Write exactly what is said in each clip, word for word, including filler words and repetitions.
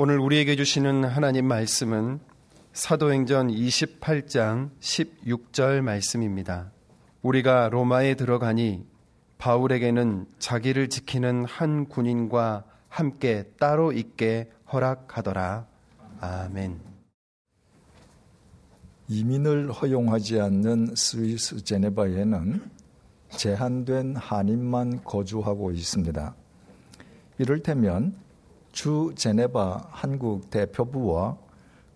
오늘 우리에게 주시는 하나님 말씀은 사도행전 이십팔 장 십육 절 말씀입니다. 우리가 로마에 들어가니 바울에게는 자기를 지키는 한 군인과 함께 따로 있게 허락하더라. 아멘. 이민을 허용하지 않는 스위스 제네바에는 제한된 한인만 거주하고 있습니다. 이를테면 주 제네바 한국 대표부와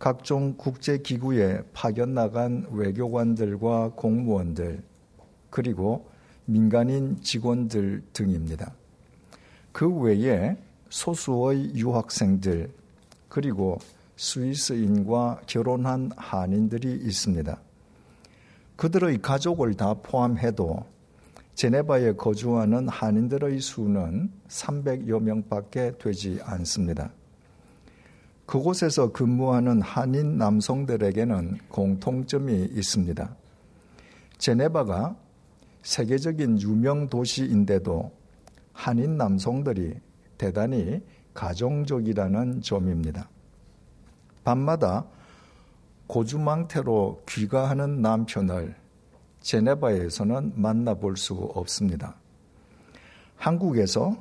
각종 국제기구에 파견나간 외교관들과 공무원들 그리고 민간인 직원들 등입니다. 그 외에 소수의 유학생들 그리고 스위스인과 결혼한 한인들이 있습니다. 그들의 가족을 다 포함해도 제네바에 거주하는 한인들의 수는 삼백여 명밖에 되지 않습니다. 그곳에서 근무하는 한인 남성들에게는 공통점이 있습니다. 제네바가 세계적인 유명 도시인데도 한인 남성들이 대단히 가정적이라는 점입니다. 밤마다 고주망태로 귀가하는 남편을 제네바에서는 만나볼 수 없습니다. 한국에서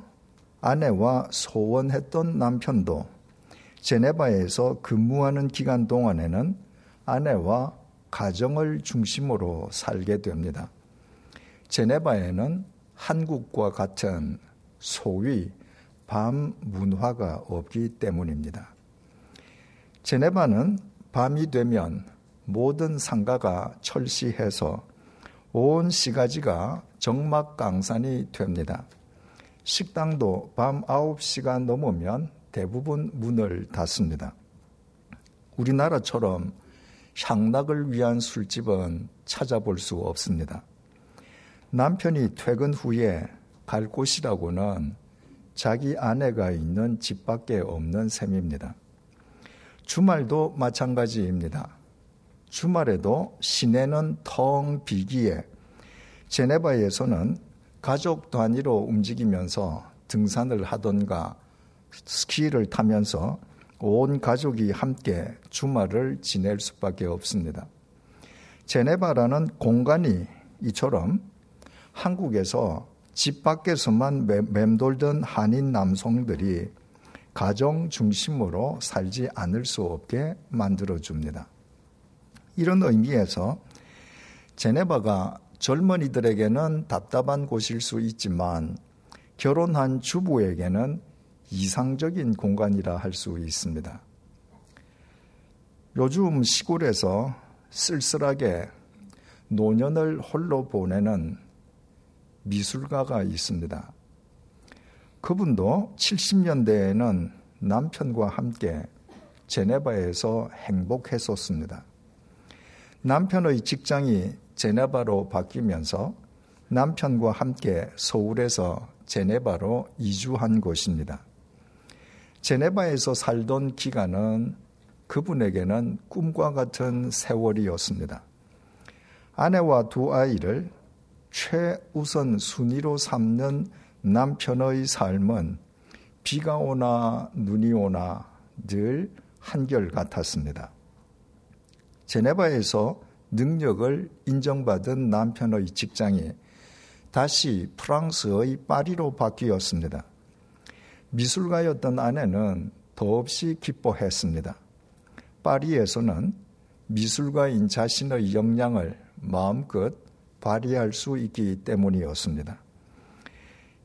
아내와 소원했던 남편도 제네바에서 근무하는 기간 동안에는 아내와 가정을 중심으로 살게 됩니다. 제네바에는 한국과 같은 소위 밤 문화가 없기 때문입니다. 제네바는 밤이 되면 모든 상가가 철시해서 온 시가지가 정막강산이 됩니다. 식당도 밤 아홉 시가 넘으면 대부분 문을 닫습니다. 우리나라처럼 향락을 위한 술집은 찾아볼 수 없습니다. 남편이 퇴근 후에 갈 곳이라고는 자기 아내가 있는 집밖에 없는 셈입니다. 주말도 마찬가지입니다. 주말에도 시내는 텅 비기에 제네바에서는 가족 단위로 움직이면서 등산을 하던가 스키를 타면서 온 가족이 함께 주말을 지낼 수밖에 없습니다. 제네바라는 공간이 이처럼 한국에서 집 밖에서만 맴돌던 한인 남성들이 가정 중심으로 살지 않을 수 없게 만들어줍니다. 이런 의미에서 제네바가 젊은이들에게는 답답한 곳일 수 있지만 결혼한 주부에게는 이상적인 공간이라 할 수 있습니다. 요즘 시골에서 쓸쓸하게 노년을 홀로 보내는 미술가가 있습니다. 그분도 칠십 년대에는 남편과 함께 제네바에서 행복했었습니다. 남편의 직장이 제네바로 바뀌면서 남편과 함께 서울에서 제네바로 이주한 곳입니다. 제네바에서 살던 기간은 그분에게는 꿈과 같은 세월이었습니다. 아내와 두 아이를 최우선 순위로 삼는 남편의 삶은 비가 오나 눈이 오나 늘 한결같았습니다. 제네바에서 능력을 인정받은 남편의 직장이 다시 프랑스의 파리로 바뀌었습니다. 미술가였던 아내는 더없이 기뻐했습니다. 파리에서는 미술가인 자신의 역량을 마음껏 발휘할 수 있기 때문이었습니다.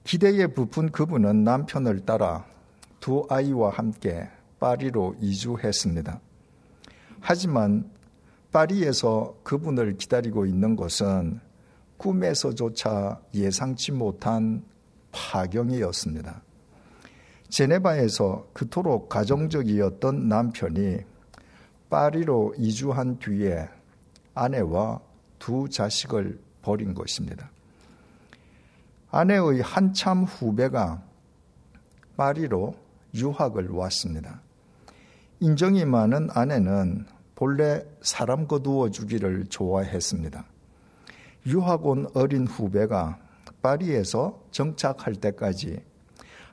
기대에 부푼 그분은 남편을 따라 두 아이와 함께 파리로 이주했습니다. 하지만 파리에서 그분을 기다리고 있는 것은 꿈에서조차 예상치 못한 파경이었습니다. 제네바에서 그토록 가정적이었던 남편이 파리로 이주한 뒤에 아내와 두 자식을 버린 것입니다. 아내의 한참 후배가 파리로 유학을 왔습니다. 인정이 많은 아내는 본래 사람 거두어 주기를 좋아했습니다. 유학 온 어린 후배가 파리에서 정착할 때까지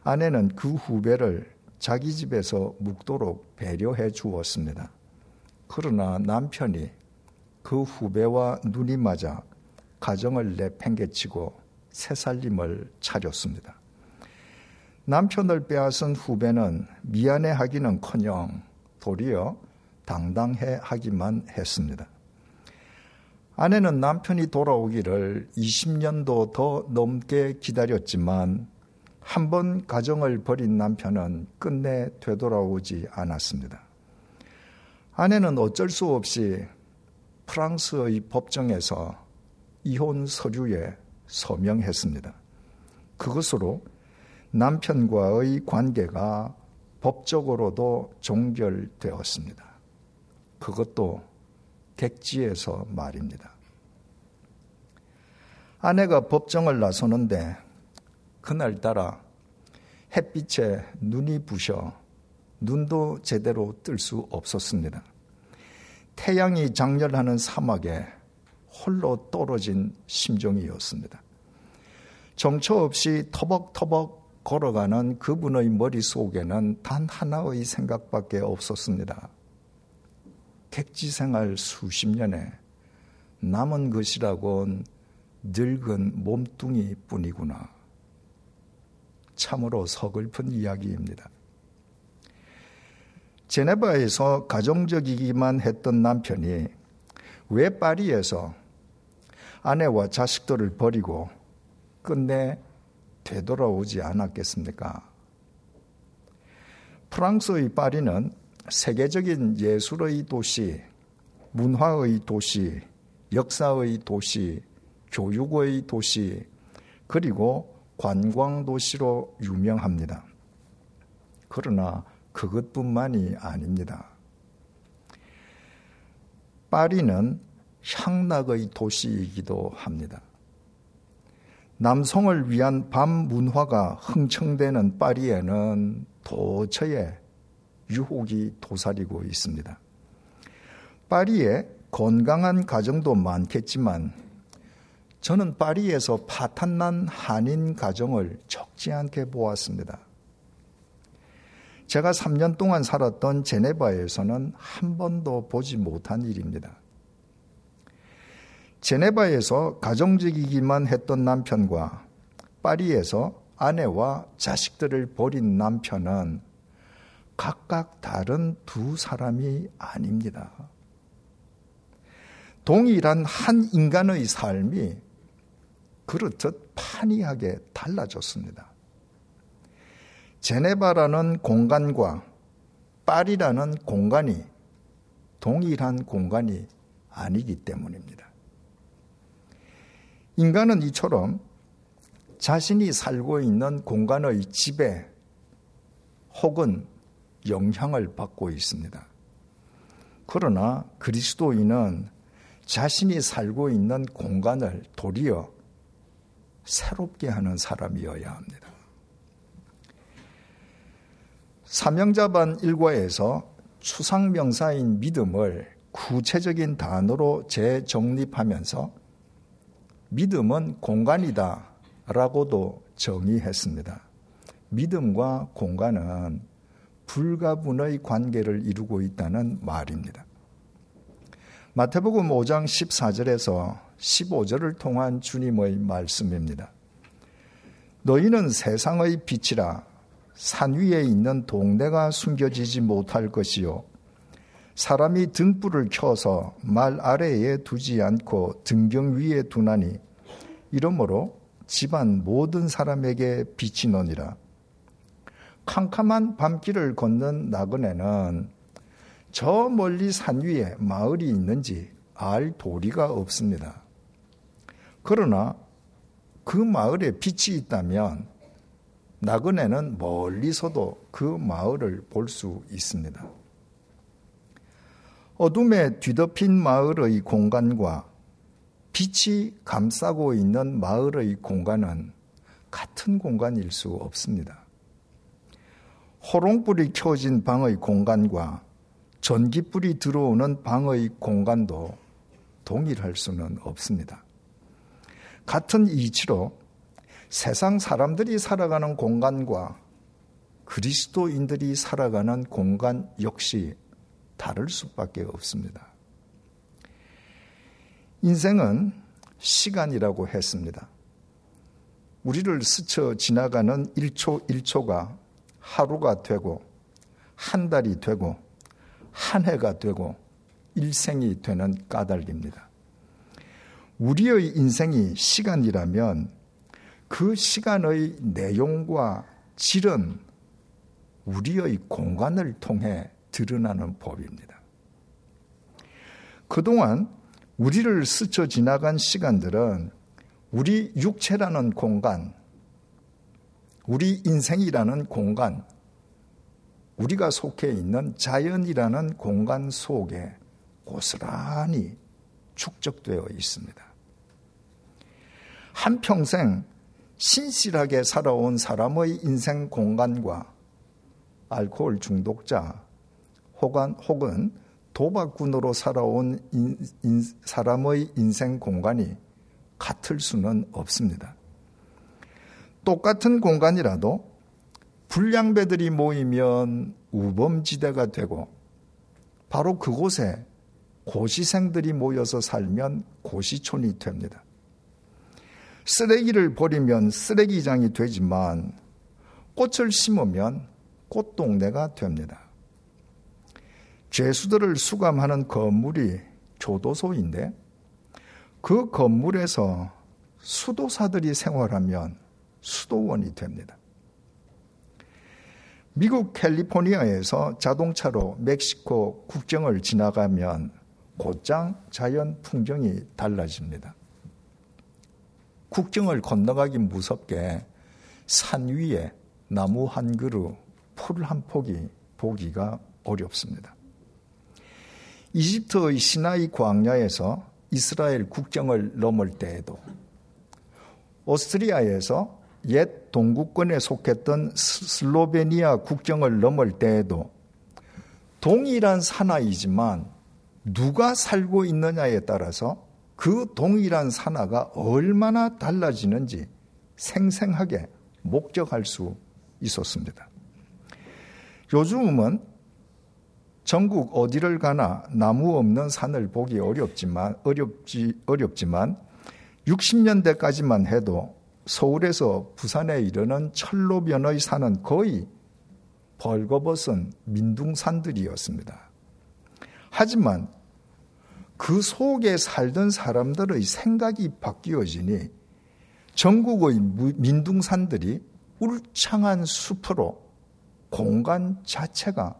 아내는 그 후배를 자기 집에서 묵도록 배려해 주었습니다. 그러나 남편이 그 후배와 눈이 맞아 가정을 내팽개치고 새살림을 차렸습니다. 남편을 빼앗은 후배는 미안해하기는커녕 도리어 당당해하기만 했습니다. 아내는 남편이 돌아오기를 이십 년도 더 넘게 기다렸지만 한 번 가정을 버린 남편은 끝내 되돌아오지 않았습니다. 아내는 어쩔 수 없이 프랑스의 법정에서 이혼 서류에 서명했습니다. 그것으로 남편과의 관계가 법적으로도 종결되었습니다. 그것도 객지에서 말입니다. 아내가 법정을 나서는데 그날따라 햇빛에 눈이 부셔 눈도 제대로 뜰 수 없었습니다. 태양이 장렬하는 사막에 홀로 떨어진 심정이었습니다. 정처 없이 터벅터벅 걸어가는 그분의 머릿속에는 단 하나의 생각밖에 없었습니다. 객지 생활 수십 년에 남은 것이라곤 늙은 몸뚱이뿐이구나. 참으로 서글픈 이야기입니다. 제네바에서 가정적이기만 했던 남편이 왜 파리에서 아내와 자식들을 버리고 끝내 되돌아오지 않았겠습니까? 프랑스의 파리는 세계적인 예술의 도시, 문화의 도시, 역사의 도시, 교육의 도시, 그리고 관광도시로 유명합니다. 그러나 그것뿐만이 아닙니다. 파리는 향락의 도시이기도 합니다. 남성을 위한 밤문화가 흥청되는 파리에는 도처에 유혹이 도사리고 있습니다. 파리에 건강한 가정도 많겠지만 저는 파리에서 파탄난 한인 가정을 적지 않게 보았습니다. 제가 삼 년 동안 살았던 제네바에서는 한 번도 보지 못한 일입니다. 제네바에서 가정적이기만 했던 남편과 파리에서 아내와 자식들을 버린 남편은 각각 다른 두 사람이 아닙니다. 동일한 한 인간의 삶이 그렇듯 판이하게 달라졌습니다. 제네바라는 공간과 파리라는 공간이 동일한 공간이 아니기 때문입니다. 인간은 이처럼 자신이 살고 있는 공간의 지배 혹은 영향을 받고 있습니다. 그러나 그리스도인은 자신이 살고 있는 공간을 도리어 새롭게 하는 사람이어야 합니다. 사명자반 일과에서 추상명사인 믿음을 구체적인 단어로 재정립하면서 믿음은 공간이다 라고도 정의했습니다. 믿음과 공간은 불가분의 관계를 이루고 있다는 말입니다. 마태복음 오 장 십사 절에서 십오 절을 통한 주님의 말씀입니다. 너희는 세상의 빛이라 산 위에 있는 동네가 숨겨지지 못할 것이요 사람이 등불을 켜서 말 아래에 두지 않고 등경 위에 두나니 이러므로 집안 모든 사람에게 비치노니라. 캄캄한 밤길을 걷는 나그네는 저 멀리 산 위에 마을이 있는지 알 도리가 없습니다. 그러나 그 마을에 빛이 있다면 나그네는 멀리서도 그 마을을 볼 수 있습니다. 어둠에 뒤덮인 마을의 공간과 빛이 감싸고 있는 마을의 공간은 같은 공간일 수 없습니다. 호롱불이 켜진 방의 공간과 전기불이 들어오는 방의 공간도 동일할 수는 없습니다. 같은 이치로 세상 사람들이 살아가는 공간과 그리스도인들이 살아가는 공간 역시 다를 수밖에 없습니다. 인생은 시간이라고 했습니다. 우리를 스쳐 지나가는 일 초 일 초가 하루가 되고 한 달이 되고 한 해가 되고 일생이 되는 까닭입니다. 우리의 인생이 시간이라면 그 시간의 내용과 질은 우리의 공간을 통해 드러나는 법입니다. 그동안 우리를 스쳐 지나간 시간들은 우리 육체라는 공간, 우리 인생이라는 공간, 우리가 속해 있는 자연이라는 공간 속에 고스란히 축적되어 있습니다. 한평생 신실하게 살아온 사람의 인생 공간과 알코올 중독자 혹은, 혹은 도박꾼으로 살아온 인, 인, 사람의 인생 공간이 같을 수는 없습니다. 똑같은 공간이라도 불량배들이 모이면 우범지대가 되고 바로 그곳에 고시생들이 모여서 살면 고시촌이 됩니다. 쓰레기를 버리면 쓰레기장이 되지만 꽃을 심으면 꽃동네가 됩니다. 죄수들을 수감하는 건물이 교도소인데 그 건물에서 수도사들이 생활하면 수도원이 됩니다. 미국 캘리포니아에서 자동차로 멕시코 국경을 지나가면 곧장 자연 풍경이 달라집니다. 국경을 건너가기 무섭게 산 위에 나무 한 그루, 풀 한 포기 보기가 어렵습니다. 이집트의 시나이 광야에서 이스라엘 국경을 넘을 때에도 오스트리아에서 옛 동구권에 속했던 슬로베니아 국경을 넘을 때에도 동일한 산하이지만 누가 살고 있느냐에 따라서 그 동일한 산하가 얼마나 달라지는지 생생하게 목격할 수 있었습니다. 요즘은 전국 어디를 가나 나무 없는 산을 보기 어렵지만, 어렵지, 어렵지만 육십 년대까지만 해도 서울에서 부산에 이르는 철로변의 산은 거의 벌거벗은 민둥산들이었습니다. 하지만 그 속에 살던 사람들의 생각이 바뀌어지니 전국의 민둥산들이 울창한 숲으로 공간 자체가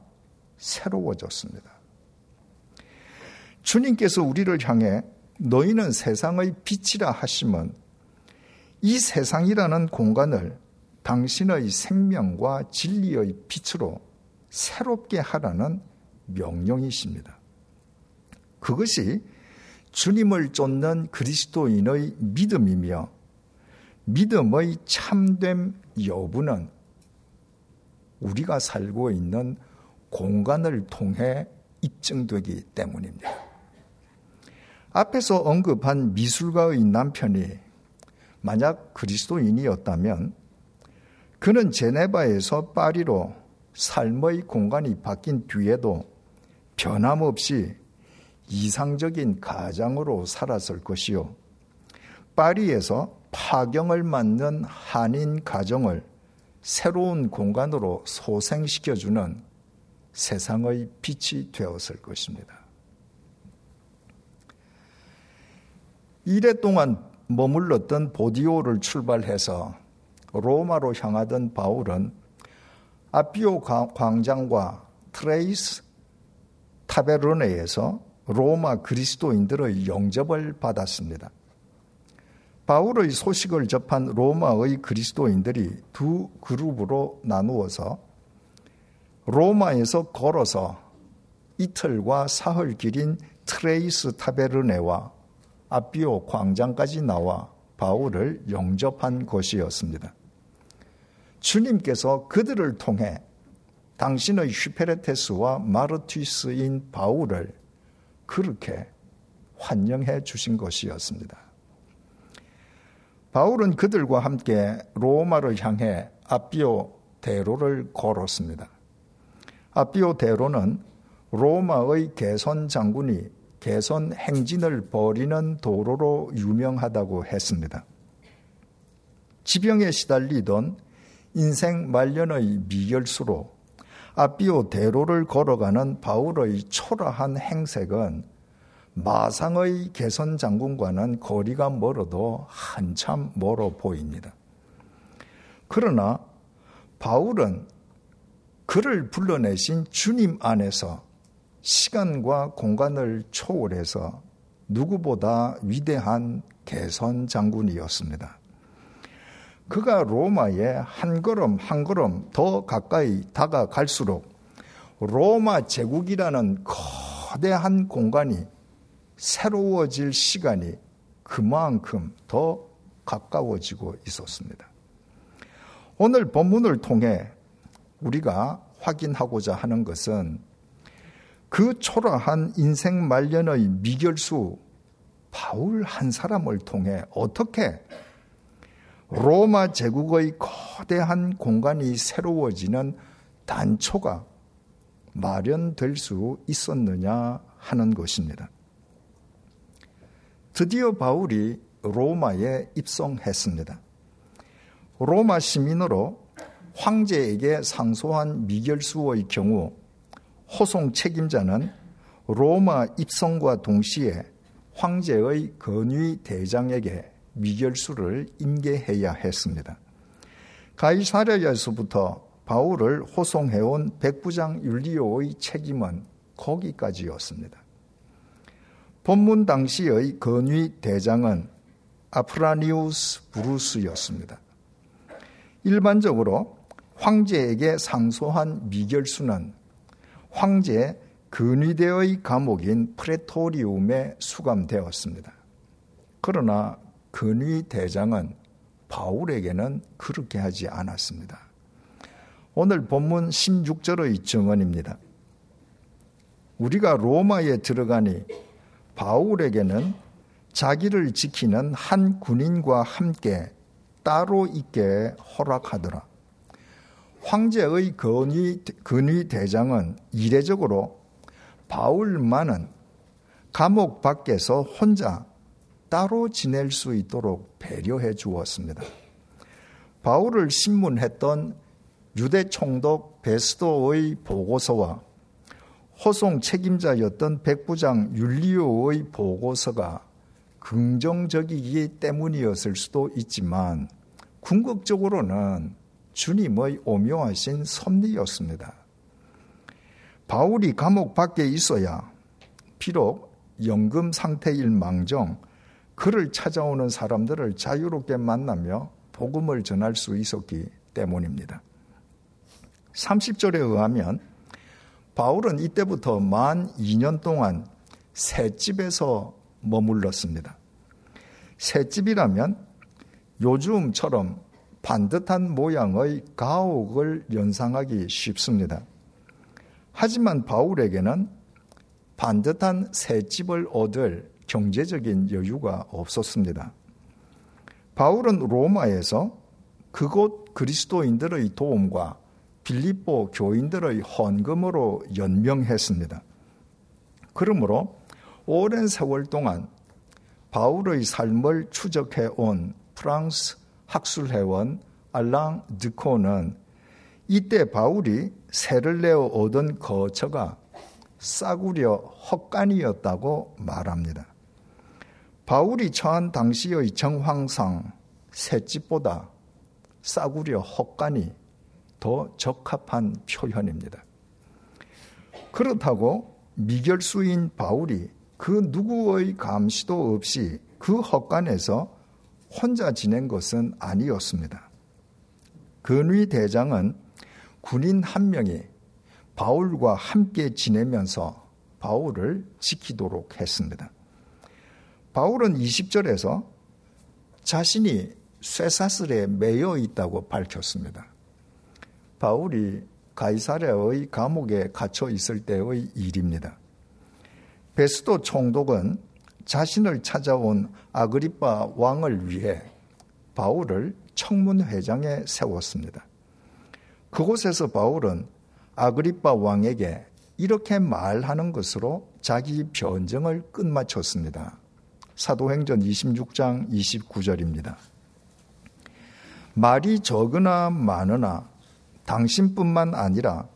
새로워졌습니다. 주님께서 우리를 향해 너희는 세상의 빛이라 하시면 이 세상이라는 공간을 당신의 생명과 진리의 빛으로 새롭게 하라는 명령이십니다. 그것이 주님을 쫓는 그리스도인의 믿음이며 믿음의 참됨 여부는 우리가 살고 있는 공간을 통해 입증되기 때문입니다. 앞에서 언급한 미술가의 남편이 만약 그리스도인이었다면 그는 제네바에서 파리로 삶의 공간이 바뀐 뒤에도 변함없이 이상적인 가장으로 살았을 것이요. 파리에서 파경을 맞는 한인 가정을 새로운 공간으로 소생시켜주는 세상의 빛이 되었을 것입니다. 이랫동안 머물렀던 보디오를 출발해서 로마로 향하던 바울은 아피오 광장과 트레이스 타베르네에서 로마 그리스도인들의 영접을 받았습니다. 바울의 소식을 접한 로마의 그리스도인들이 두 그룹으로 나누어서 로마에서 걸어서 이틀과 사흘 길인 트레이스 타베르네와 아피오 광장까지 나와 바울을 영접한 것이었습니다. 주님께서 그들을 통해 당신의 휘페레테스와 마르튀스인 바울을 그렇게 환영해 주신 것이었습니다. 바울은 그들과 함께 로마를 향해 아피오 대로를 걸었습니다. 아피오 대로는 로마의 개선 장군이 개선 행진을 벌이는 도로로 유명하다고 했습니다. 지병에 시달리던 인생 말년의 미결수로 아피오 대로를 걸어가는 바울의 초라한 행색은 마상의 개선 장군과는 거리가 멀어도 한참 멀어 보입니다. 그러나 바울은 그를 불러내신 주님 안에서 시간과 공간을 초월해서 누구보다 위대한 개선 장군이었습니다. 그가 로마에 한 걸음 한 걸음 더 가까이 다가갈수록 로마 제국이라는 거대한 공간이 새로워질 시간이 그만큼 더 가까워지고 있었습니다. 오늘 본문을 통해 우리가 확인하고자 하는 것은 그 초라한 인생 말년의 미결수 바울 한 사람을 통해 어떻게 로마 제국의 거대한 공간이 새로워지는 단초가 마련될 수 있었느냐 하는 것입니다. 드디어 바울이 로마에 입성했습니다. 로마 시민으로 황제에게 상소한 미결수의 경우 호송 책임자는 로마 입성과 동시에 황제의 건위 대장에게 미결수를 인계해야 했습니다. 가이사랴에서부터 바울을 호송해온 백부장 율리오의 책임은 거기까지였습니다. 본문 당시의 건위 대장은 아프라니우스 브루스였습니다. 일반적으로 황제에게 상소한 미결수는 황제 근위대의 감옥인 프레토리움에 수감되었습니다. 그러나 근위 대장은 바울에게는 그렇게 하지 않았습니다. 오늘 본문 십육 절의 증언입니다. 우리가 로마에 들어가니 바울에게는 자기를 지키는 한 군인과 함께 따로 있게 허락하더라. 황제의 근위, 근위 대장은 이례적으로 바울만은 감옥 밖에서 혼자 따로 지낼 수 있도록 배려해 주었습니다. 바울을 신문했던 유대 총독 베스도의 보고서와 호송 책임자였던 백부장 율리오의 보고서가 긍정적이기 때문이었을 수도 있지만 궁극적으로는 주님의 오묘하신 섭리였습니다. 바울이 감옥 밖에 있어야 비록 영금 상태일 망정 그를 찾아오는 사람들을 자유롭게 만나며 복음을 전할 수 있었기 때문입니다. 삼십 절에 의하면 바울은 이때부터 만 이 년 동안 셋집에서 머물렀습니다. 셋집이라면 요즘처럼 반듯한 모양의 가옥을 연상하기 쉽습니다. 하지만 바울에게는 반듯한 셋집을 얻을 경제적인 여유가 없었습니다. 바울은 로마에서 그곳 그리스도인들의 도움과 빌립보 교인들의 헌금으로 연명했습니다. 그러므로 오랜 세월 동안 바울의 삶을 추적해온 프랑스 학술회원 알랑 드코는 이때 바울이 세를 내어 얻은 거처가 싸구려 헛간이었다고 말합니다. 바울이 처한 당시의 정황상 셋집보다 싸구려 헛간이 더 적합한 표현입니다. 그렇다고 미결수인 바울이 그 누구의 감시도 없이 그 헛간에서 혼자 지낸 것은 아니었습니다. 근위 대장은 군인 한 명이 바울과 함께 지내면서 바울을 지키도록 했습니다. 바울은 이십 절에서 자신이 쇠사슬에 매여 있다고 밝혔습니다. 바울이 가이사랴의 감옥에 갇혀 있을 때의 일입니다. 베스도 총독은 자신을 찾아온 아그립바 왕을 위해 바울을 청문회장에 세웠습니다. 그곳에서 바울은 아그립바 왕에게 이렇게 말하는 것으로 자기 변증을 끝마쳤습니다. 사도행전 이십육 장 이십구 절입니다. 말이 적으나 많으나 당신뿐만 아니라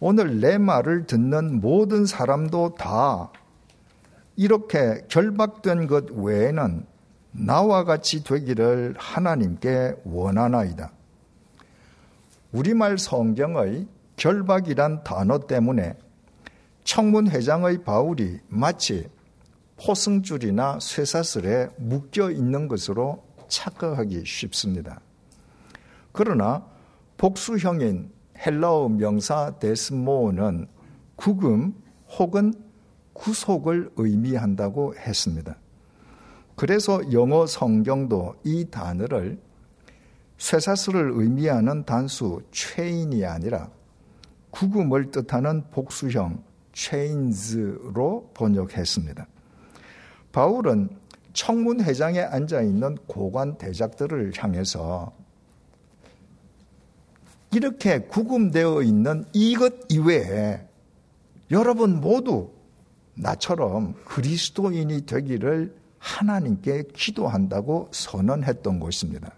오늘 내 말을 듣는 모든 사람도 다 이렇게 결박된 것 외에는 나와 같이 되기를 하나님께 원하나이다. 우리말 성경의 결박이란 단어 때문에 청문회장의 바울이 마치 포승줄이나 쇠사슬에 묶여 있는 것으로 착각하기 쉽습니다. 그러나 복수형인 헬라어 명사 데스모어는 구금 혹은 구속을 의미한다고 했습니다. 그래서 영어 성경도 이 단어를 쇠사슬을 의미하는 단수 체인이 아니라 구금을 뜻하는 복수형 chains로 번역했습니다. 바울은 청문회장에 앉아있는 고관 대작들을 향해서 이렇게 구금되어 있는 이것 이외에 여러분 모두 나처럼 그리스도인이 되기를 하나님께 기도한다고 선언했던 것입니다.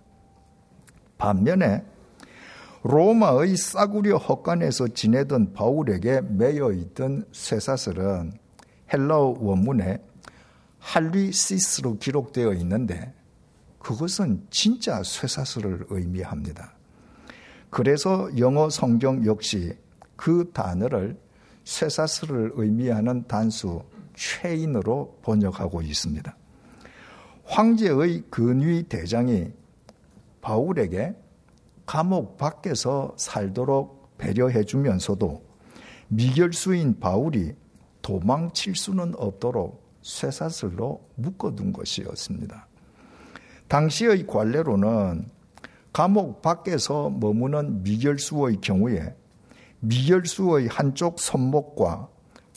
반면에 로마의 싸구려 헛간에서 지내던 바울에게 매여있던 쇠사슬은 헬라어 원문에 할리시스로 기록되어 있는데 그것은 진짜 쇠사슬을 의미합니다. 그래서 영어 성경 역시 그 단어를 쇠사슬을 의미하는 단수 체인으로 번역하고 있습니다. 황제의 근위 대장이 바울에게 감옥 밖에서 살도록 배려해 주면서도 미결수인 바울이 도망칠 수는 없도록 쇠사슬로 묶어둔 것이었습니다. 당시의 관례로는 감옥 밖에서 머무는 미결수의 경우에 미결수의 한쪽 손목과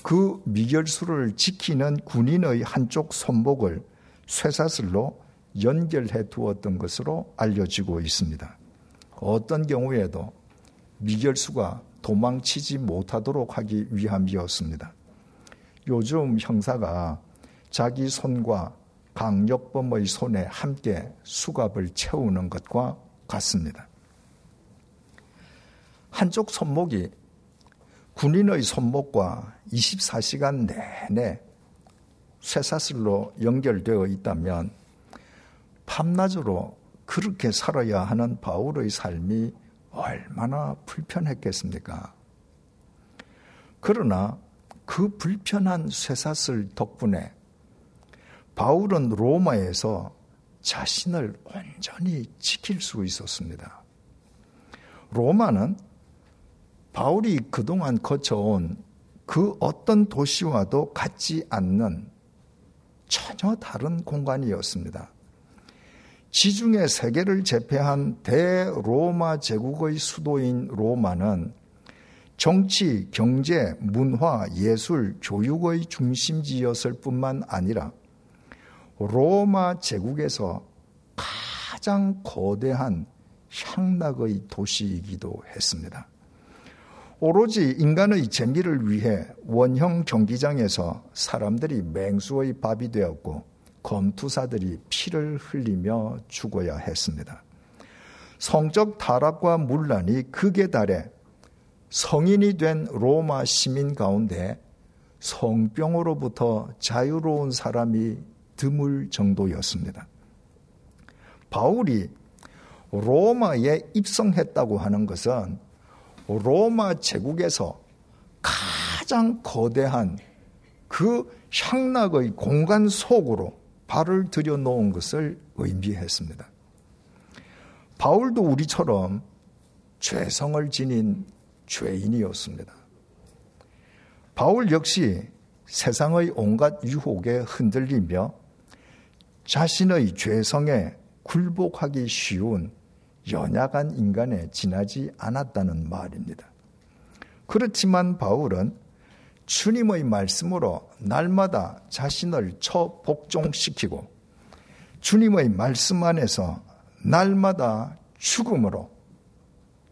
그 미결수를 지키는 군인의 한쪽 손목을 쇠사슬로 연결해 두었던 것으로 알려지고 있습니다. 어떤 경우에도 미결수가 도망치지 못하도록 하기 위함이었습니다. 요즘 형사가 자기 손과 강력범의 손에 함께 수갑을 채우는 것과 같습니다. 한쪽 손목이 군인의 손목과 이십사 시간 내내 쇠사슬로 연결되어 있다면 밤낮으로 그렇게 살아야 하는 바울의 삶이 얼마나 불편했겠습니까? 그러나 그 불편한 쇠사슬 덕분에 바울은 로마에서 자신을 온전히 지킬 수 있었습니다. 로마는 바울이 그동안 거쳐온 그 어떤 도시와도 같지 않는 전혀 다른 공간이었습니다. 지중해 세계를 제패한 대로마 제국의 수도인 로마는 정치, 경제, 문화, 예술, 교육의 중심지였을 뿐만 아니라 로마 제국에서 가장 거대한 향락의 도시이기도 했습니다. 오로지 인간의 재미를 위해 원형 경기장에서 사람들이 맹수의 밥이 되었고 검투사들이 피를 흘리며 죽어야 했습니다. 성적 타락과 문란이 극에 달해 성인이 된 로마 시민 가운데 성병으로부터 자유로운 사람이 드물 정도였습니다. 바울이 로마에 입성했다고 하는 것은 로마 제국에서 가장 거대한 그 향락의 공간 속으로 발을 들여놓은 것을 의미했습니다. 바울도 우리처럼 죄성을 지닌 죄인이었습니다. 바울 역시 세상의 온갖 유혹에 흔들리며 자신의 죄성에 굴복하기 쉬운 연약한 인간에 지나지 않았다는 말입니다. 그렇지만 바울은 주님의 말씀으로 날마다 자신을 처복종시키고 주님의 말씀 안에서 날마다 죽음으로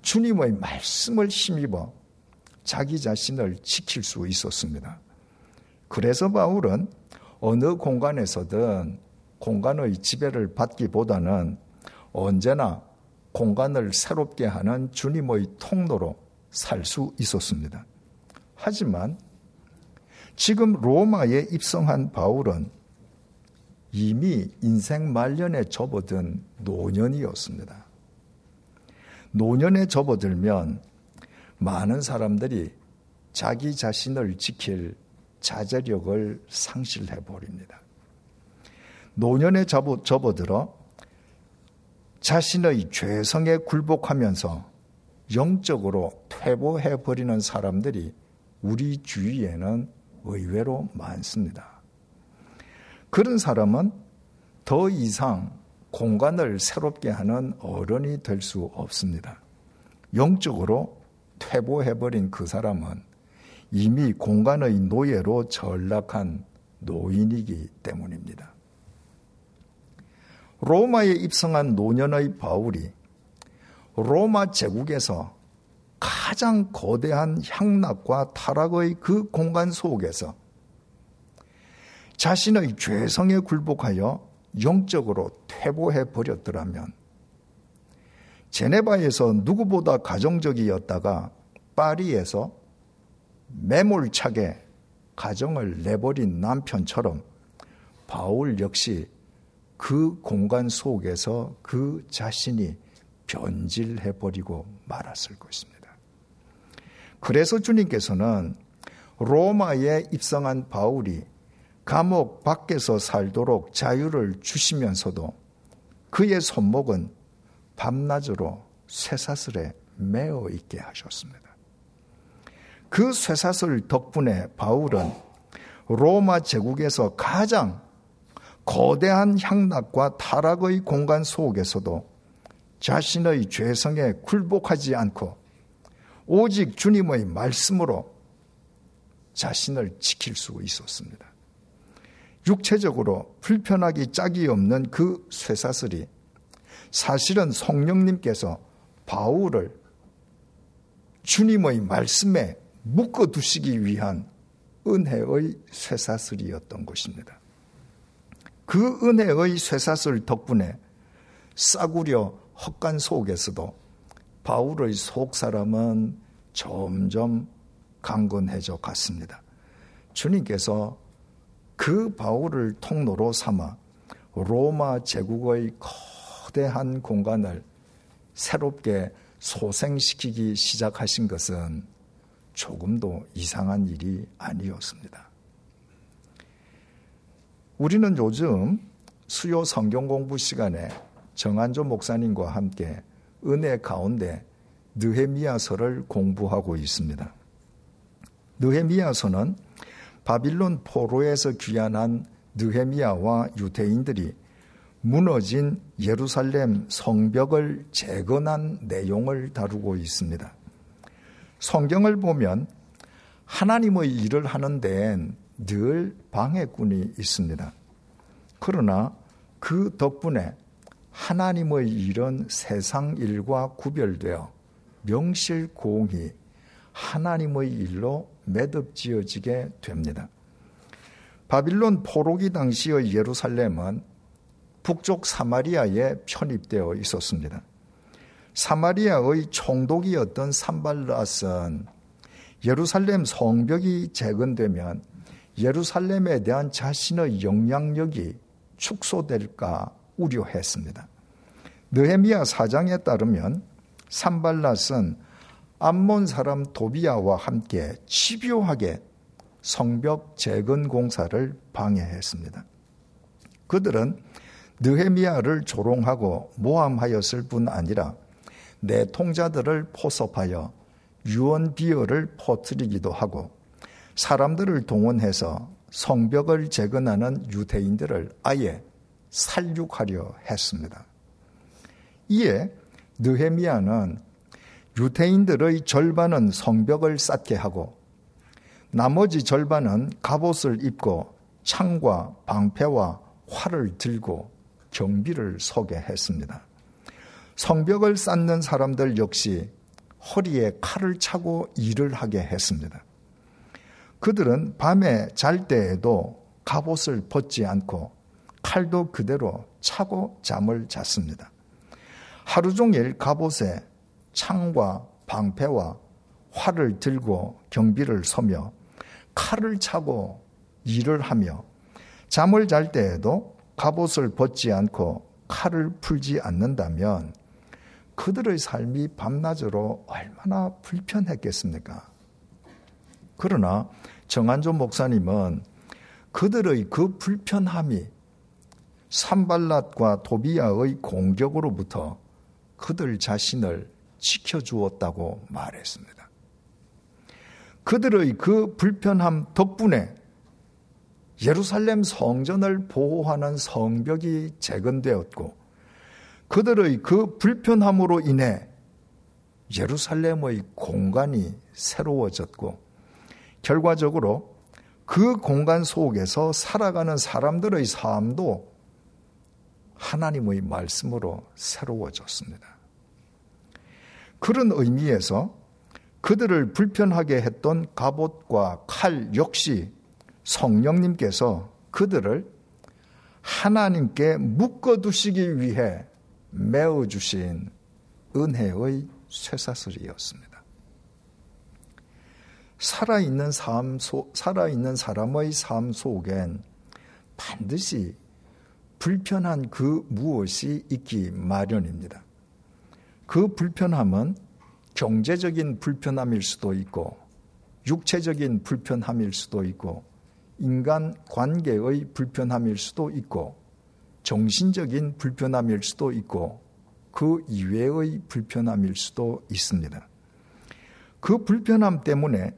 주님의 말씀을 힘입어 자기 자신을 지킬 수 있었습니다. 그래서 바울은 어느 공간에서든 공간의 지배를 받기보다는 언제나 공간을 새롭게 하는 주님의 통로로 살 수 있었습니다. 하지만 지금 로마에 입성한 바울은 이미 인생 말년에 접어든 노년이었습니다. 노년에 접어들면 많은 사람들이 자기 자신을 지킬 자제력을 상실해버립니다. 노년에 접어들어 자신의 죄성에 굴복하면서 영적으로 퇴보해버리는 사람들이 우리 주위에는 의외로 많습니다. 그런 사람은 더 이상 공간을 새롭게 하는 어른이 될 수 없습니다. 영적으로 퇴보해버린 그 사람은 이미 공간의 노예로 전락한 노인이기 때문입니다. 로마에 입성한 노년의 바울이 로마 제국에서 가장 거대한 향락과 타락의 그 공간 속에서 자신의 죄성에 굴복하여 영적으로 퇴보해버렸더라면 제네바에서 누구보다 가정적이었다가 파리에서 매몰차게 가정을 내버린 남편처럼 바울 역시 그 공간 속에서 그 자신이 변질해버리고 말았을 것입니다. 그래서 주님께서는 로마에 입성한 바울이 감옥 밖에서 살도록 자유를 주시면서도 그의 손목은 밤낮으로 쇠사슬에 매어 있게 하셨습니다. 그 쇠사슬 덕분에 바울은 로마 제국에서 가장 거대한 향락과 타락의 공간 속에서도 자신의 죄성에 굴복하지 않고 오직 주님의 말씀으로 자신을 지킬 수 있었습니다. 육체적으로 불편하기 짝이 없는 그 쇠사슬이 사실은 성령님께서 바울을 주님의 말씀에 묶어두시기 위한 은혜의 쇠사슬이었던 것입니다. 그 은혜의 쇠사슬 덕분에 싸구려 헛간 속에서도 바울의 속사람은 점점 강건해져 갔습니다. 주님께서 그 바울을 통로로 삼아 로마 제국의 거대한 공간을 새롭게 소생시키기 시작하신 것은 조금도 이상한 일이 아니었습니다. 우리는 요즘 수요 성경 공부 시간에 정한조 목사님과 함께 은혜 가운데 느헤미야서를 공부하고 있습니다. 느헤미야서는 바빌론 포로에서 귀환한 느헤미야와 유대인들이 무너진 예루살렘 성벽을 재건한 내용을 다루고 있습니다. 성경을 보면 하나님의 일을 하는 데엔 늘 방해꾼이 있습니다. 그러나 그 덕분에 하나님의 일은 세상 일과 구별되어 명실공히 하나님의 일로 매듭지어지게 됩니다. 바빌론 포로기 당시의 예루살렘은 북쪽 사마리아에 편입되어 있었습니다. 사마리아의 총독이었던 산발랏은 예루살렘 성벽이 재건되면 예루살렘에 대한 자신의 영향력이 축소될까 우려했습니다. 느헤미야 사 장에 따르면 산발랏은 암몬 사람 도비야와 함께 집요하게 성벽 재건 공사를 방해했습니다. 그들은 느헤미야를 조롱하고 모함하였을 뿐 아니라 내통자들을 포섭하여 유언 비어를 퍼뜨리기도 하고 사람들을 동원해서 성벽을 재건하는 유대인들을 아예 살육하려 했습니다. 이에 느헤미야는 유대인들의 절반은 성벽을 쌓게 하고 나머지 절반은 갑옷을 입고 창과 방패와 활을 들고 경비를 서게 했습니다. 성벽을 쌓는 사람들 역시 허리에 칼을 차고 일을 하게 했습니다. 그들은 밤에 잘 때에도 갑옷을 벗지 않고 칼도 그대로 차고 잠을 잤습니다. 하루 종일 갑옷에 창과 방패와 활을 들고 경비를 서며 칼을 차고 일을 하며 잠을 잘 때에도 갑옷을 벗지 않고 칼을 풀지 않는다면 그들의 삶이 밤낮으로 얼마나 불편했겠습니까? 그러나 정한조 목사님은 그들의 그 불편함이 산발랏과 도비야의 공격으로부터 그들 자신을 지켜주었다고 말했습니다. 그들의 그 불편함 덕분에 예루살렘 성전을 보호하는 성벽이 재건되었고, 그들의 그 불편함으로 인해 예루살렘의 공간이 새로워졌고, 결과적으로 그 공간 속에서 살아가는 사람들의 삶도 하나님의 말씀으로 새로워졌습니다. 그런 의미에서 그들을 불편하게 했던 갑옷과 칼 역시 성령님께서 그들을 하나님께 묶어두시기 위해 메어주신 은혜의 쇠사슬이었습니다. 살아있는 삶, 소, 살아있는 사람의 삶 속엔 반드시 불편한 그 무엇이 있기 마련입니다. 그 불편함은 경제적인 불편함일 수도 있고, 육체적인 불편함일 수도 있고, 인간 관계의 불편함일 수도 있고, 정신적인 불편함일 수도 있고, 그 이외의 불편함일 수도 있습니다. 그 불편함 때문에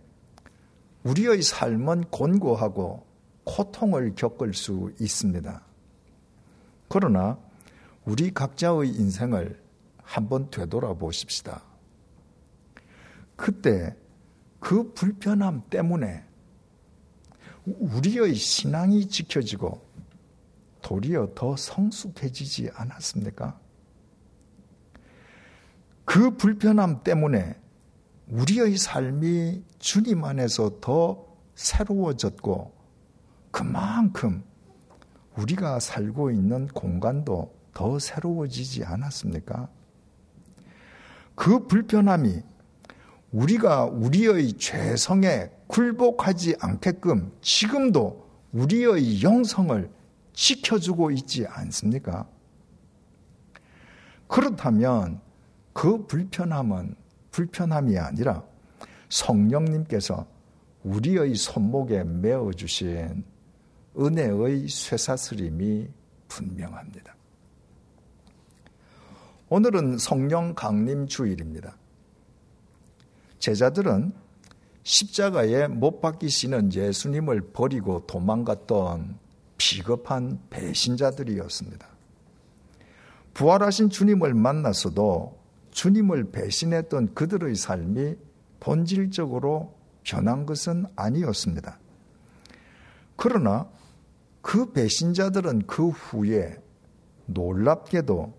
우리의 삶은 곤고하고 고통을 겪을 수 있습니다. 그러나 우리 각자의 인생을 한번 되돌아보십시다. 그때 그 불편함 때문에 우리의 신앙이 지켜지고 도리어 더 성숙해지지 않았습니까? 그 불편함 때문에 우리의 삶이 주님 안에서 더 새로워졌고, 그만큼 우리가 살고 있는 공간도 더 새로워지지 않았습니까? 그 불편함이 우리가 우리의 죄성에 굴복하지 않게끔 지금도 우리의 영성을 지켜주고 있지 않습니까? 그렇다면 그 불편함은 불편함이 아니라 성령님께서 우리의 손목에 메어주신 은혜의 쇠사슬임이 분명합니다. 오늘은 성령 강림 주일입니다. 제자들은 십자가에 못 박히시는 예수님을 버리고 도망갔던 비겁한 배신자들이었습니다. 부활하신 주님을 만났어도 주님을 배신했던 그들의 삶이 본질적으로 변한 것은 아니었습니다. 그러나 그 배신자들은 그 후에 놀랍게도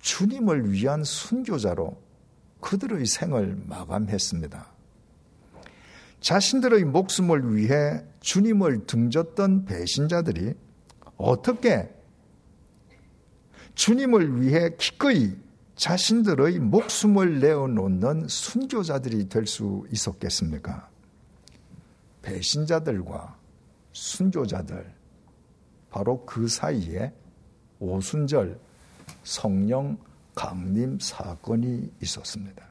주님을 위한 순교자로 그들의 생을 마감했습니다. 자신들의 목숨을 위해 주님을 등졌던 배신자들이 어떻게 주님을 위해 기꺼이 자신들의 목숨을 내어놓는 순교자들이 될 수 있었겠습니까? 배신자들과 순교자들, 바로 그 사이에 오순절 성령 강림 사건이 있었습니다.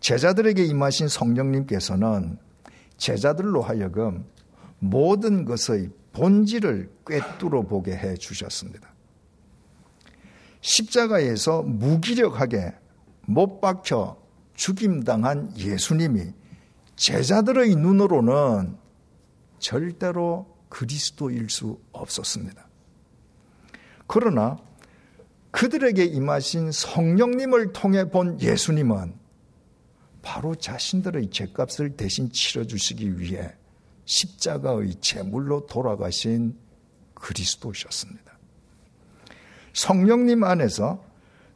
제자들에게 임하신 성령님께서는 제자들로 하여금 모든 것의 본질을 꿰뚫어 보게 해 주셨습니다. 십자가에서 무기력하게 못 박혀 죽임당한 예수님이 제자들의 눈으로는 절대로 그리스도일 수 없었습니다. 그러나 그들에게 임하신 성령님을 통해 본 예수님은 바로 자신들의 죗값을 대신 치러주시기 위해 십자가의 제물로 돌아가신 그리스도셨습니다. 성령님 안에서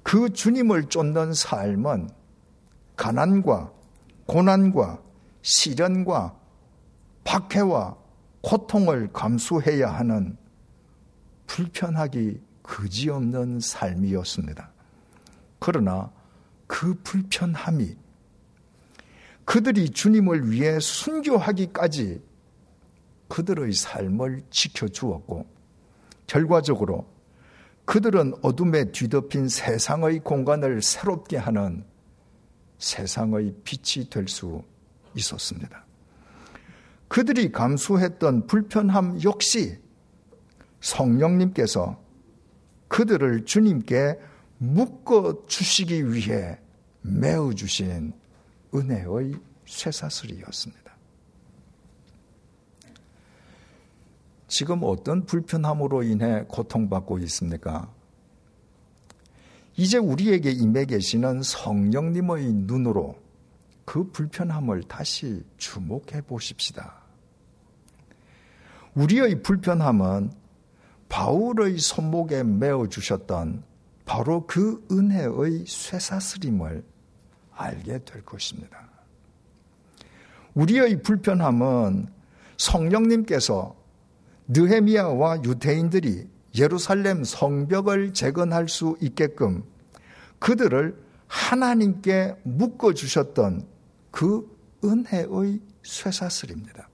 그 주님을 쫓는 삶은 가난과 고난과 시련과 박해와 고통을 감수해야 하는 불편하기 그지없는 삶이었습니다. 그러나 그 불편함이 그들이 주님을 위해 순교하기까지 그들의 삶을 지켜주었고, 결과적으로 그들은 어둠에 뒤덮인 세상의 공간을 새롭게 하는 세상의 빛이 될 수 있었습니다. 그들이 감수했던 불편함 역시 성령님께서 그들을 주님께 묶어주시기 위해 메어주신 은혜의 쇠사슬이었습니다. 지금 어떤 불편함으로 인해 고통받고 있습니까? 이제 우리에게 임해 계시는 성령님의 눈으로 그 불편함을 다시 주목해 보십시다. 우리의 불편함은 바울의 손목에 메어주셨던 바로 그 은혜의 쇠사슬임을 알게 될 것입니다. 우리의 불편함은 성령님께서 느헤미야와 유대인들이 예루살렘 성벽을 재건할 수 있게끔 그들을 하나님께 묶어주셨던 그 은혜의 쇠사슬입니다.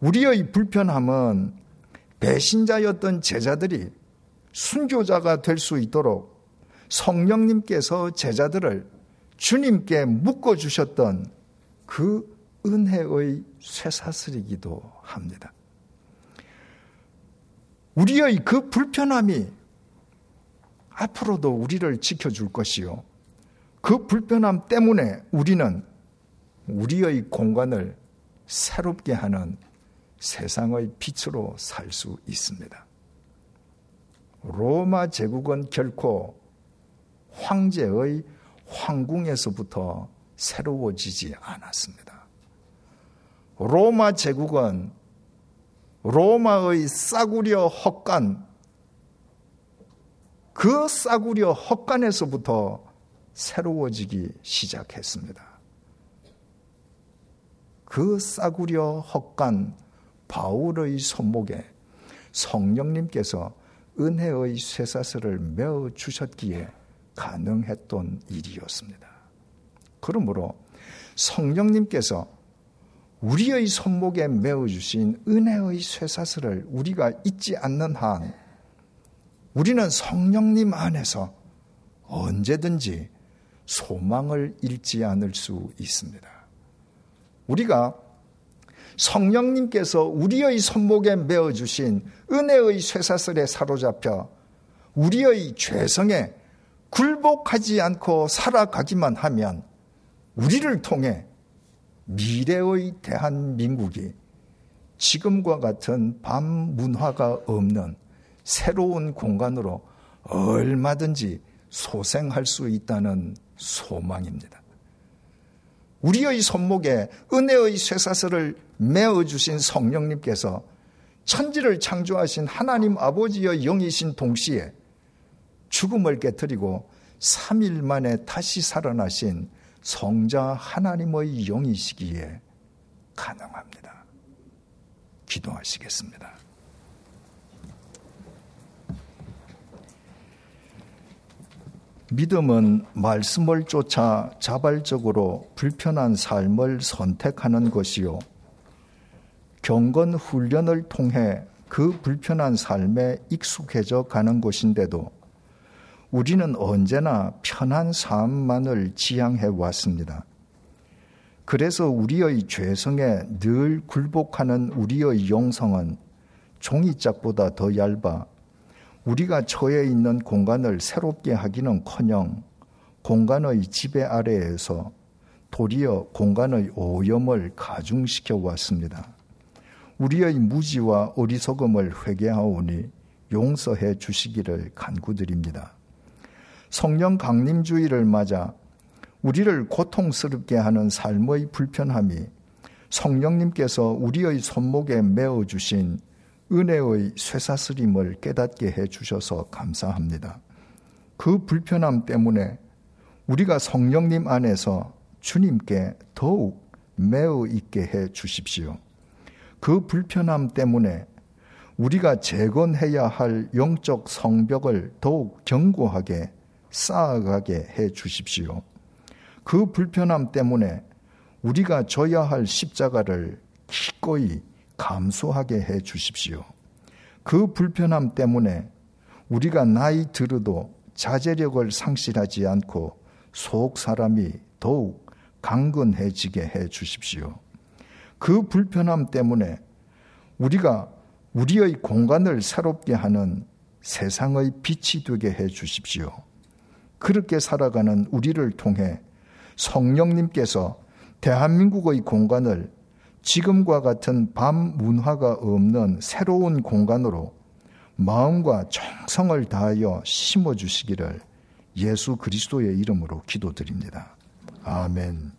우리의 불편함은 배신자였던 제자들이 순교자가 될 수 있도록 성령님께서 제자들을 주님께 묶어주셨던 그 은혜의 쇠사슬이기도 합니다. 우리의 그 불편함이 앞으로도 우리를 지켜줄 것이요, 그 불편함 때문에 우리는 우리의 공간을 새롭게 하는 세상의 빛으로 살 수 있습니다. 로마 제국은 결코 황제의 황궁에서부터 새로워지지 않았습니다. 로마 제국은 로마의 싸구려 헛간, 그 싸구려 헛간에서부터 새로워지기 시작했습니다. 그 싸구려 헛간 바울의 손목에 성령님께서 은혜의 쇠사슬을 메어 주셨기에 가능했던 일이었습니다. 그러므로 성령님께서 우리의 손목에 메어주신 은혜의 쇠사슬을 우리가 잊지 않는 한 우리는 성령님 안에서 언제든지 소망을 잃지 않을 수 있습니다. 우리가 성령님께서 우리의 손목에 메어주신 은혜의 쇠사슬에 사로잡혀 우리의 죄성에 굴복하지 않고 살아가기만 하면 우리를 통해 미래의 대한민국이 지금과 같은 반문화가 없는 새로운 공간으로 얼마든지 소생할 수 있다는 소망입니다. 우리의 손목에 은혜의 쇠사슬을 메어주신 성령님께서 천지를 창조하신 하나님 아버지의 영이신 동시에 죽음을 깨뜨리고 삼 일 만에 다시 살아나신 성자 하나님의 영이시기에 가능합니다. 기도하시겠습니다. 믿음은 말씀을 쫓아 자발적으로 불편한 삶을 선택하는 것이요, 경건 훈련을 통해 그 불편한 삶에 익숙해져 가는 것인데도 우리는 언제나 편한 삶만을 지향해 왔습니다. 그래서 우리의 죄성에 늘 굴복하는 우리의 영성은 종이짝보다 더 얇아 우리가 처해 있는 공간을 새롭게 하기는커녕 공간의 지배 아래에서 도리어 공간의 오염을 가중시켜 왔습니다. 우리의 무지와 어리석음을 회개하오니 용서해 주시기를 간구드립니다. 성령 강림주의를 맞아 우리를 고통스럽게 하는 삶의 불편함이 성령님께서 우리의 손목에 메어주신 은혜의 쇠사슬임을 깨닫게 해주셔서 감사합니다. 그 불편함 때문에 우리가 성령님 안에서 주님께 더욱 매어 있게 해 주십시오. 그 불편함 때문에 우리가 재건해야 할 영적 성벽을 더욱 견고하게 쌓아가게 해 주십시오. 그 불편함 때문에 우리가 져야 할 십자가를 기꺼이 감수하게 해 주십시오. 그 불편함 때문에 우리가 나이 들어도 자제력을 상실하지 않고 속 사람이 더욱 강건해지게 해 주십시오. 그 불편함 때문에 우리가 우리의 공간을 새롭게 하는 세상의 빛이 되게 해 주십시오. 그렇게 살아가는 우리를 통해 성령님께서 대한민국의 공간을 지금과 같은 반문화가 없는 새로운 공간으로 마음과 정성을 다하여 심어주시기를 예수 그리스도의 이름으로 기도드립니다. 아멘.